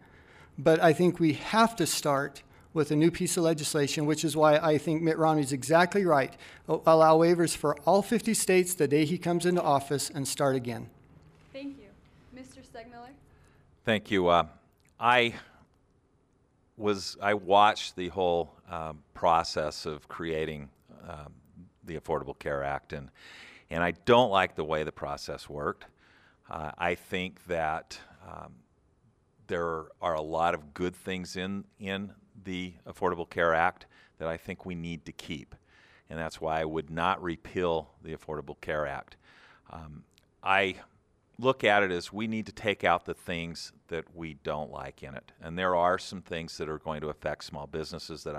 But I think we have to start with a new piece of legislation, which is why I think Mitt Romney's exactly right. Allow waivers for all 50 states the day he comes into office and start again. Thank you. Mr. Seegmiller? Thank you. I watched the whole process of creating the Affordable Care Act, and I don't like the way the process worked. I think that there are a lot of good things in the Affordable Care Act that I think we need to keep, and that's why I would not repeal the Affordable Care Act. I look at it as we need to take out the things that we don't like in it, and there are some things that are going to affect small businesses that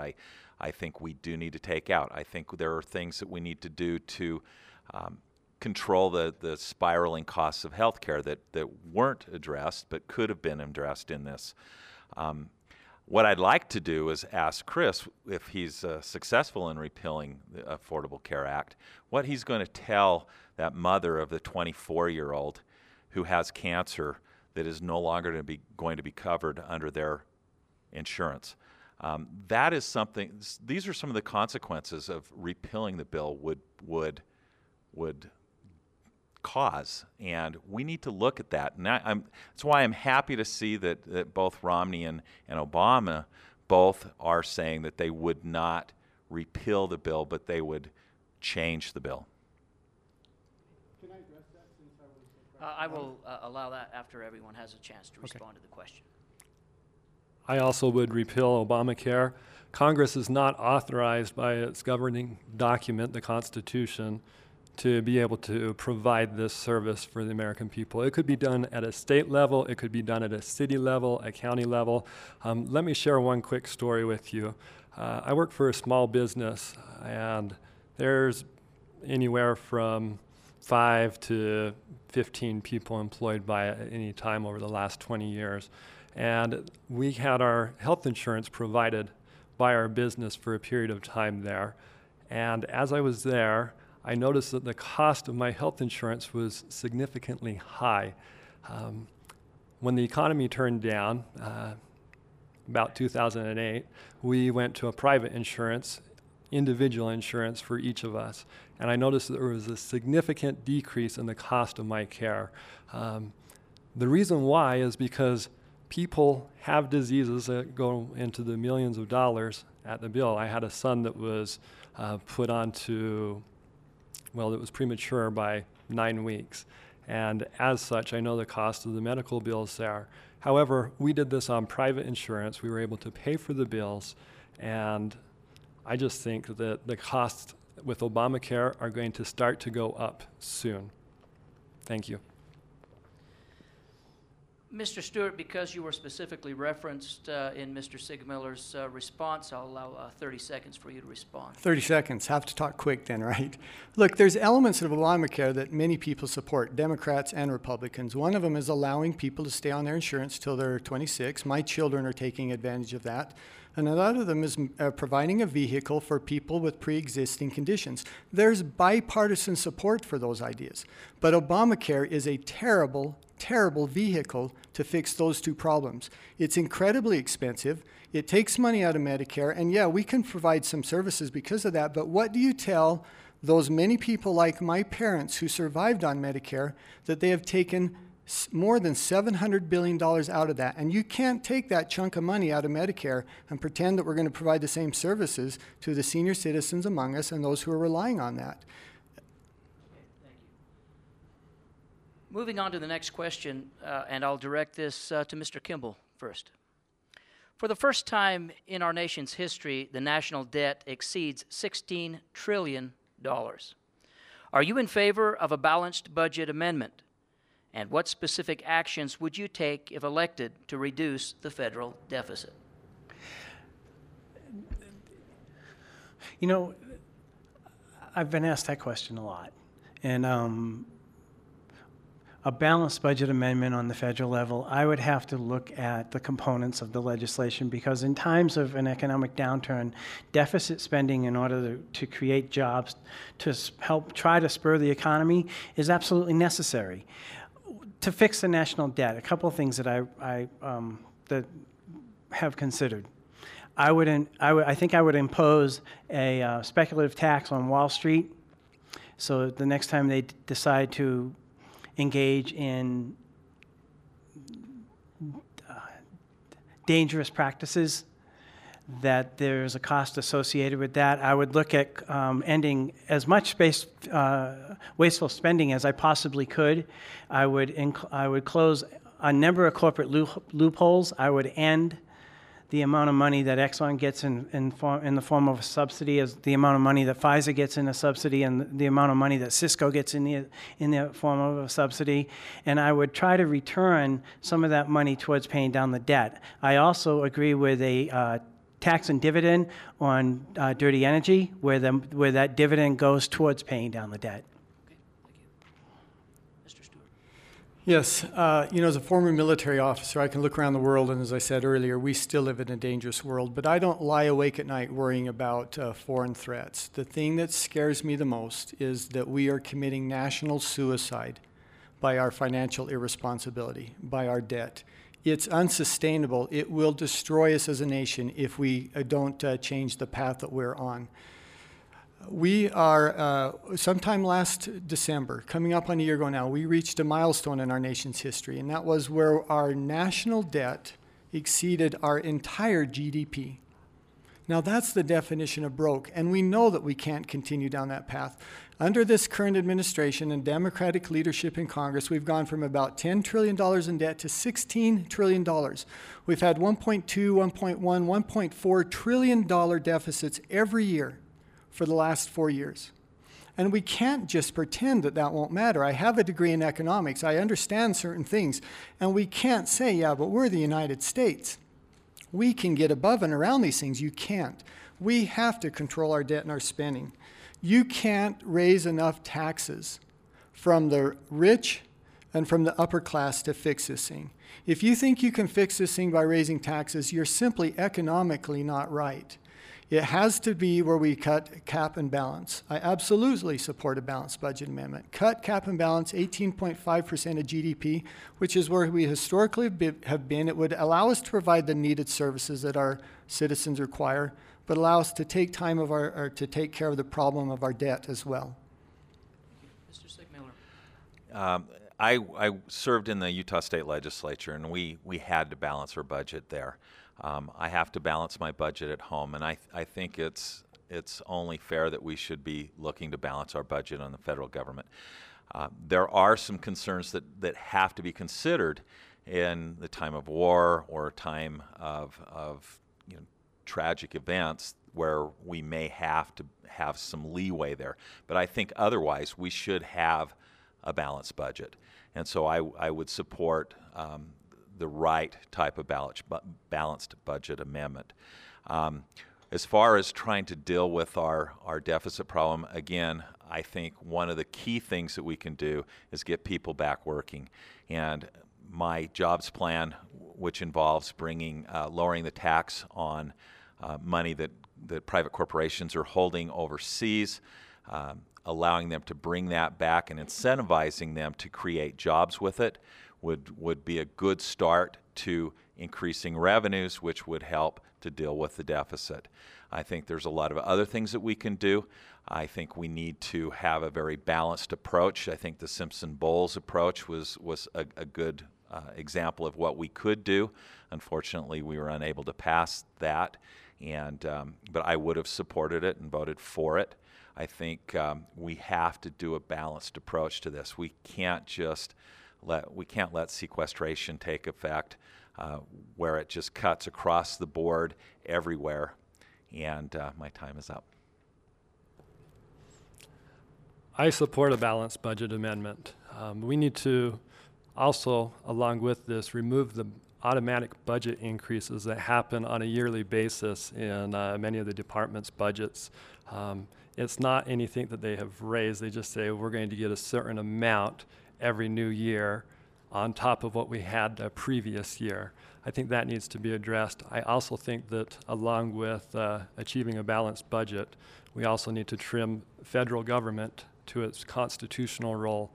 I think we do need to take out. I think there are things that we need to do to control the spiraling costs of health care that weren't addressed but could have been addressed in this. What I'd like to do is ask Chris, if he's successful in repealing the Affordable Care Act, what he's going to tell that mother of the 24-year-old who has cancer that is no longer going to be covered under their insurance. That is something. These are some of the consequences of repealing the bill would cause, and we need to look at that. And that's why I'm happy to see that both Romney and Obama both are saying that they would not repeal the bill, but they would change the bill. I will allow that after everyone has a chance to respond to the question. I also would repeal Obamacare. Congress is not authorized by its governing document, the Constitution, to be able to provide this service for the American people. It could be done at a state level. It could be done at a city level, a county level. Let me share one quick story with you. I work for a small business, and there's anywhere from 5 to 15 people employed by it at any time over the last 20 years. And we had our health insurance provided by our business for a period of time there. And as I was there, I noticed that the cost of my health insurance was significantly high. When the economy turned down, about 2008, we went to a private insurance, individual insurance for each of us. And I noticed that there was a significant decrease in the cost of my care. The reason why is because people have diseases that go into the millions of dollars at the bill. I had a son that was put onto, well, it was premature by 9 weeks. And as such, I know the cost of the medical bills there. However, we did this on private insurance. We were able to pay for the bills. And I just think that the costs with Obamacare are going to start to go up soon. Thank you. Mr. Stewart, because you were specifically referenced in Mr. Seegmiller's response, I'll allow 30 seconds for you to respond. 30 seconds. Have to talk quick then, right? Look, there's elements of Obamacare that many people support, Democrats and Republicans. One of them is allowing people to stay on their insurance till they're 26. My children are taking advantage of that. And a lot of them is providing a vehicle for people with pre-existing conditions. There's bipartisan support for those ideas. But Obamacare is a terrible, terrible vehicle to fix those two problems. It's incredibly expensive. It takes money out of Medicare. And yeah, we can provide some services because of that. But what do you tell those many people like my parents who survived on Medicare that they have taken more than $700 billion out of that? And you can't take that chunk of money out of Medicare and pretend that we're going to provide the same services to the senior citizens among us and those who are relying on that. Okay, thank you. Moving on to the next question, and I'll direct this to Mr. Kimball first. For the first time in our nation's history, the national debt exceeds $16 trillion. Are you in favor of a balanced budget amendment? And what specific actions would you take, if elected, to reduce the federal deficit? You know, I've been asked that question a lot. And a balanced budget amendment on the federal level, I would have to look at the components of the legislation, because in times of an economic downturn, deficit spending in order to create jobs, to help try to spur the economy, is absolutely necessary. To fix the national debt, a couple of things that I have considered. I think I would impose a speculative tax on Wall Street, so the next time they decide to engage in dangerous practices, that there's a cost associated with that. I would look at ending as much wasteful spending as I possibly could. I would close a number of corporate loopholes. I would end the amount of money that Exxon gets in the form of a subsidy, as the amount of money that Pfizer gets in a subsidy, and the amount of money that Cisco gets in the form of a subsidy. And I would try to return some of that money towards paying down the debt. I also agree with a tax and dividend on dirty energy, where that dividend goes towards paying down the debt. Yes, you know, as a former military officer, I can look around the world, and as I said earlier, we still live in a dangerous world, but I don't lie awake at night worrying about foreign threats. The thing that scares me the most is that we are committing national suicide by our financial irresponsibility, by our debt. It's unsustainable. It will destroy us as a nation if we don't change the path that we're on. We are, sometime last December, coming up on a year ago now, we reached a milestone in our nation's history, and that was where our national debt exceeded our entire GDP. Now, that's the definition of broke, and we know that we can't continue down that path. Under this current administration and Democratic leadership in Congress, we've gone from about $10 trillion in debt to $16 trillion. We've had $1.2, $1.1, $1.4 trillion deficits every year for the last 4 years. And we can't just pretend that that won't matter. I have a degree in economics. I understand certain things. And we can't say, yeah, but we're the United States. We can get above and around these things. You can't. We have to control our debt and our spending. You can't raise enough taxes from the rich and from the upper class to fix this thing. If you think you can fix this thing by raising taxes, you're simply economically not right. It has to be where we cut cap and balance. I absolutely support a balanced budget amendment. Cut cap and balance 18.5% of GDP, which is where we historically have been. It would allow us to provide the needed services that our citizens require, but allow us to take time of to take care of the problem of our debt as well. Thank you. Mr. Seegmiller. I served in the Utah State Legislature, and we had to balance our budget there. I have to balance my budget at home, and I think it's only fair that we should be looking to balance our budget on the federal government. There are some concerns that have to be considered in the time of war or time of tragic events where we may have to have some leeway there. But I think otherwise we should have a balanced budget, and so I would support the right type of balanced budget amendment. As far as trying to deal with our deficit problem, again, I think one of the key things that we can do is get people back working. And my jobs plan, which involves lowering the tax on money that private corporations are holding overseas, allowing them to bring that back and incentivizing them to create jobs with it, would be a good start to increasing revenues, which would help to deal with the deficit. I think there's a lot of other things that we can do. I think we need to have a very balanced approach. I think the Simpson-Bowles approach was a good example of what we could do. Unfortunately, we were unable to pass that, but I would have supported it and voted for it. I think we have to do a balanced approach to this. We can't let sequestration take effect where it just cuts across the board everywhere. And my time is up. I support a balanced budget amendment. We need to also, along with this, remove the automatic budget increases that happen on a yearly basis in many of the departments' budgets. It's not anything that they have raised. They just say, we're going to get a certain amount every new year on top of what we had the previous year. I think that needs to be addressed. I also think that along with achieving a balanced budget, we also need to trim federal government to its constitutional role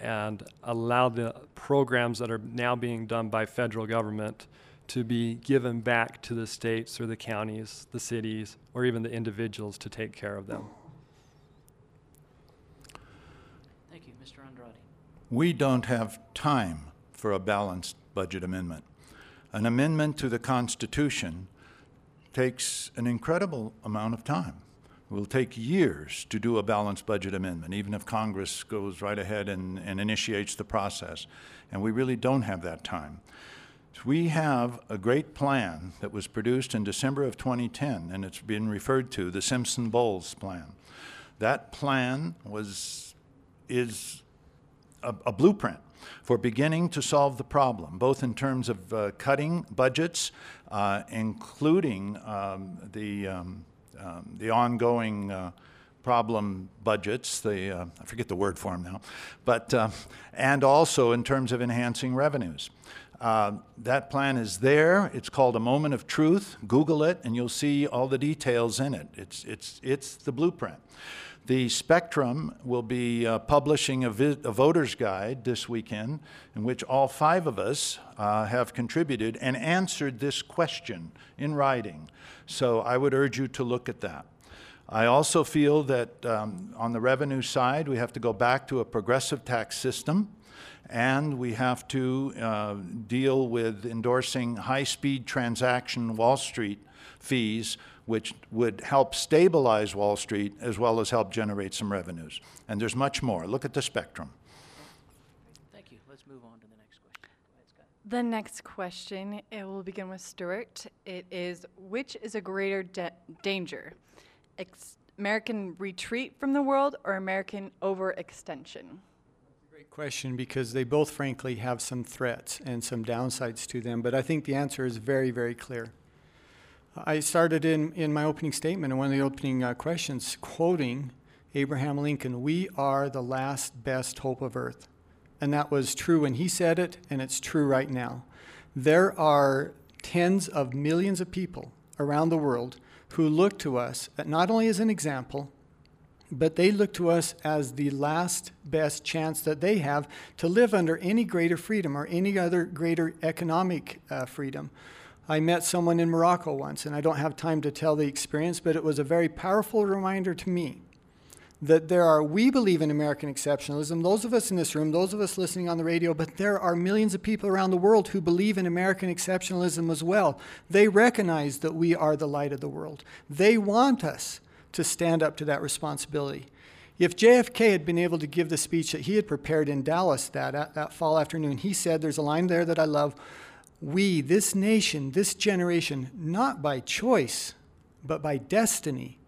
and allow the programs that are now being done by federal government to be given back to the states or the counties, the cities, or even the individuals to take care of them. Thank you, Mr. Andrade. We don't have time for a balanced budget amendment. An amendment to the Constitution takes an incredible amount of time. It will take years to do a balanced budget amendment, even if Congress goes right ahead and initiates the process. And we really don't have that time. We have a great plan that was produced in December of 2010, and it's been referred to, the Simpson-Bowles plan. That plan is a blueprint for beginning to solve the problem, both in terms of cutting budgets, including the ongoing problem budgets, the, I forget the word for them now, but, and also in terms of enhancing revenues. That plan is there. It's called A Moment of Truth. Google it and you'll see all the details in it. It's the blueprint. The Spectrum will be publishing a voter's guide this weekend in which all five of us have contributed and answered this question in writing. So I would urge you to look at that. I also feel that on the revenue side, we have to go back to a progressive tax system, and we have to deal with endorsing high-speed transaction Wall Street fees, which would help stabilize Wall Street as well as help generate some revenues. And there's much more. Look at the Spectrum. Thank you. Let's move on to the next question. The next question, it will begin with Stewart. It is, which is a greater danger, American retreat from the world or American overextension? Question, because they both frankly have some threats and some downsides to them, but I think the answer is very, very clear. I started in my opening statement and one of the opening questions quoting Abraham Lincoln, "We are the last best hope of earth." And that was true when he said it, and it's true right now. There are tens of millions of people around the world who look to us not only as an example, but they look to us as the last best chance that they have to live under any greater freedom or any other greater economic freedom. I met someone in Morocco once, and I don't have time to tell the experience, but it was a very powerful reminder to me that we believe in American exceptionalism, those of us in this room, those of us listening on the radio, but there are millions of people around the world who believe in American exceptionalism as well. They recognize that we are the light of the world. They want us to stand up to that responsibility. If JFK had been able to give the speech that he had prepared in Dallas that fall afternoon, he said, there's a line there that I love, we, this nation, this generation, not by choice, but by destiny,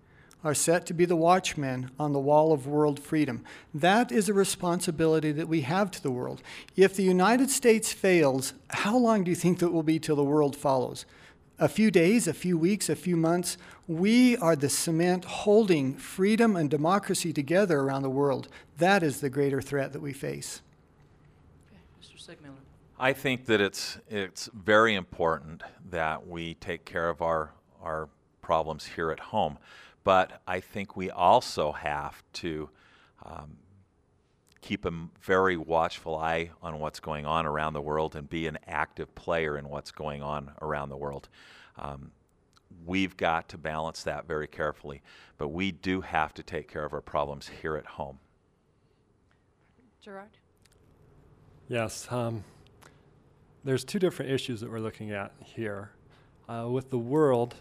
are set to be the watchmen on the wall of world freedom. That is a responsibility that we have to the world. If the United States fails, how long do you think that will be till the world follows? A few days, a few weeks, a few months. We are the cement holding freedom and democracy together around the world. That is the greater threat that we face. Okay. Mr. Seegmiller. I think that it's very important that we take care of our problems here at home. But I think we also have to keep a very watchful eye on what's going on around the world and be an active player in what's going on around the world. We've got to balance that very carefully, but we do have to take care of our problems here at home. Gerard? Yes, there's two different issues that we're looking at here. With the world,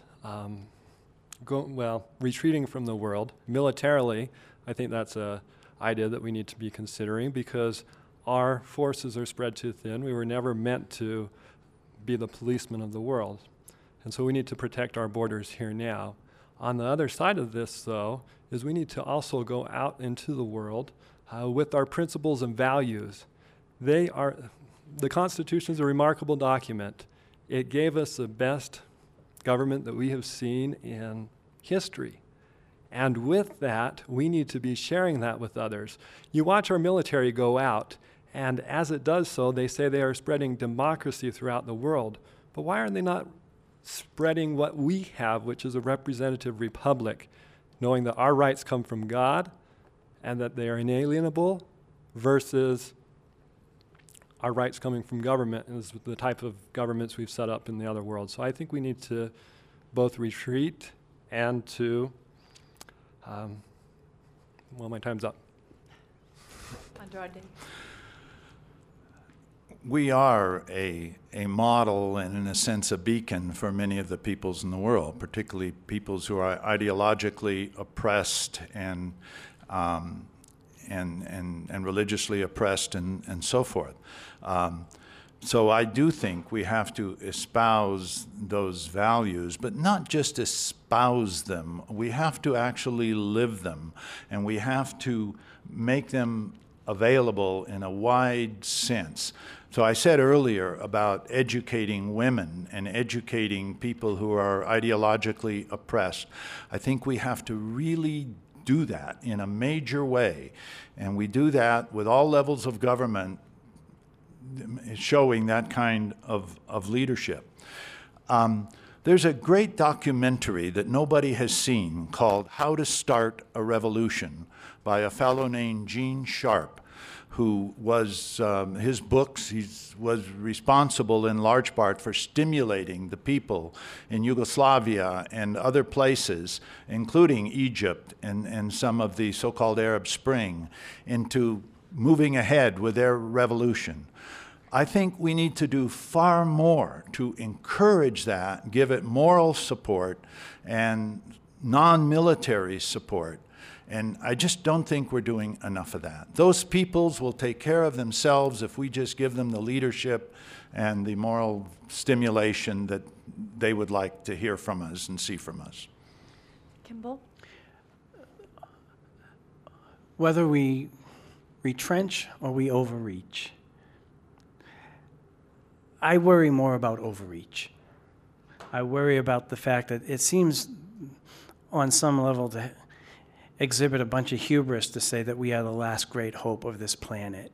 retreating from the world militarily, I think that's a idea that we need to be considering because our forces are spread too thin. We were never meant to be the policemen of the world. And so we need to protect our borders here now. On the other side of this, though, is we need to also go out into the world with our principles and values. The Constitution is a remarkable document. It gave us the best government that we have seen in history. And with that, we need to be sharing that with others. You watch our military go out, and as it does so, they say they are spreading democracy throughout the world. But why are they not spreading what we have, which is a representative republic, knowing that our rights come from God and that they are inalienable, versus our rights coming from government, is the type of governments we've set up in the other world. So I think we need to both retreat and to, well, my time's up. Andrade. We are a model and, in a sense, a beacon for many of the peoples in the world, particularly peoples who are ideologically oppressed and religiously oppressed and so forth. So I do think we have to espouse those values, but not just espouse them. We have to actually live them, and we have to make them available in a wide sense. So I said earlier about educating women and educating people who are ideologically oppressed. I think we have to really do that in a major way. And we do that with all levels of government showing that kind of leadership. There's a great documentary that nobody has seen called How to Start a Revolution by a fellow named Gene Sharp, who was, his books, he was responsible in large part for stimulating the people in Yugoslavia and other places, including Egypt and some of the so-called Arab Spring, into moving ahead with their revolution. I think we need to do far more to encourage that, give it moral support and non-military support. And I just don't think we're doing enough of that. Those peoples will take care of themselves if we just give them the leadership and the moral stimulation that they would like to hear from us and see from us. Kimball? Whether we retrench or we overreach, I worry more about overreach. I worry about the fact that it seems on some level to exhibit a bunch of hubris to say that we are the last great hope of this planet,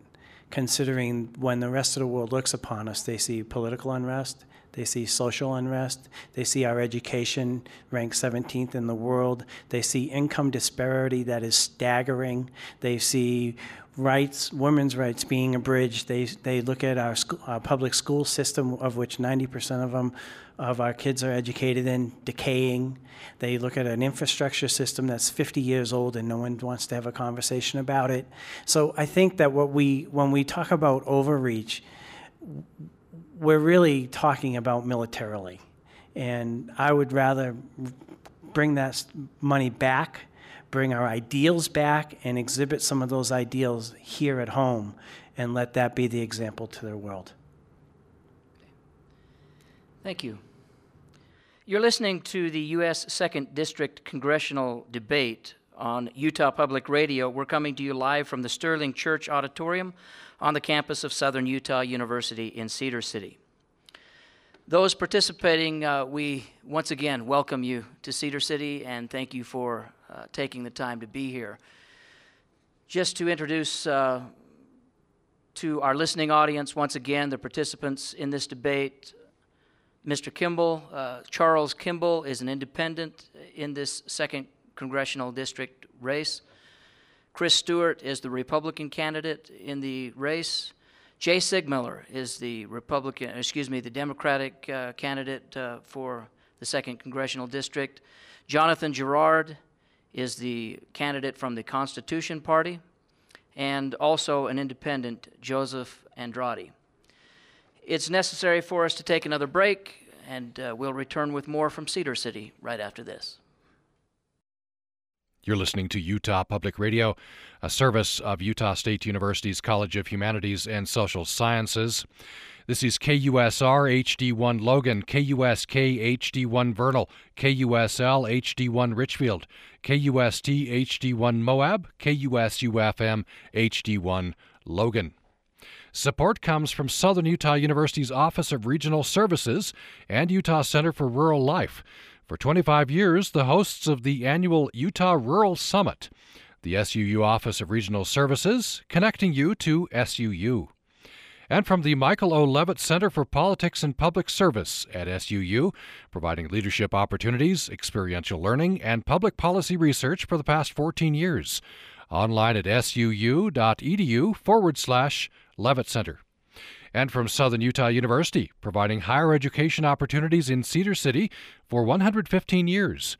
considering when the rest of the world looks upon us, they see political unrest, they see social unrest, they see our education ranked 17th in the world, they see income disparity that is staggering, they see rights, women's rights being abridged, they look at our public school system, of which 90% of our kids are educated in, decaying. They look at an infrastructure system that's 50 years old and no one wants to have a conversation about it. So I think that when we talk about overreach, we're really talking about militarily. And I would rather bring that money back, bring our ideals back, and exhibit some of those ideals here at home and let that be the example to the world. Thank you. You're listening to the U.S. 2nd District Congressional Debate on Utah Public Radio. We're coming to you live from the Sterling Church Auditorium on the campus of Southern Utah University in Cedar City. Those participating, we once again welcome you to Cedar City and thank you for taking the time to be here. Just to introduce to our listening audience once again the participants in this debate. Mr. Kimball, Charles Kimball is an independent in this 2nd Congressional District race. Chris Stewart is the Republican candidate in the race. Jay Seegmiller is the Democratic candidate for the 2nd Congressional District. Jonathan Garrard is the candidate from the Constitution Party, and also an independent, Joseph Andrade. It's necessary for us to take another break, and we'll return with more from Cedar City right after this. You're listening to Utah Public Radio, a service of Utah State University's College of Humanities and Social Sciences. This is KUSR HD1 Logan, KUSK HD1 Vernal, KUSL HD1 Richfield, KUST HD1 Moab, KUSUFM HD1 Logan. Support comes from Southern Utah University's Office of Regional Services and Utah Center for Rural Life. For 25 years, the hosts of the annual Utah Rural Summit, the SUU Office of Regional Services, connecting you to SUU. And from the Michael O. Leavitt Center for Politics and Public Service at SUU, providing leadership opportunities, experiential learning, and public policy research for the past 14 years. Online at suu.edu/Leavitt Center. And from Southern Utah University, providing higher education opportunities in Cedar City for 115 years.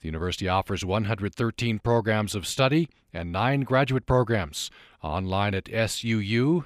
The university offers 113 programs of study and 9 graduate programs. Online at suu.edu.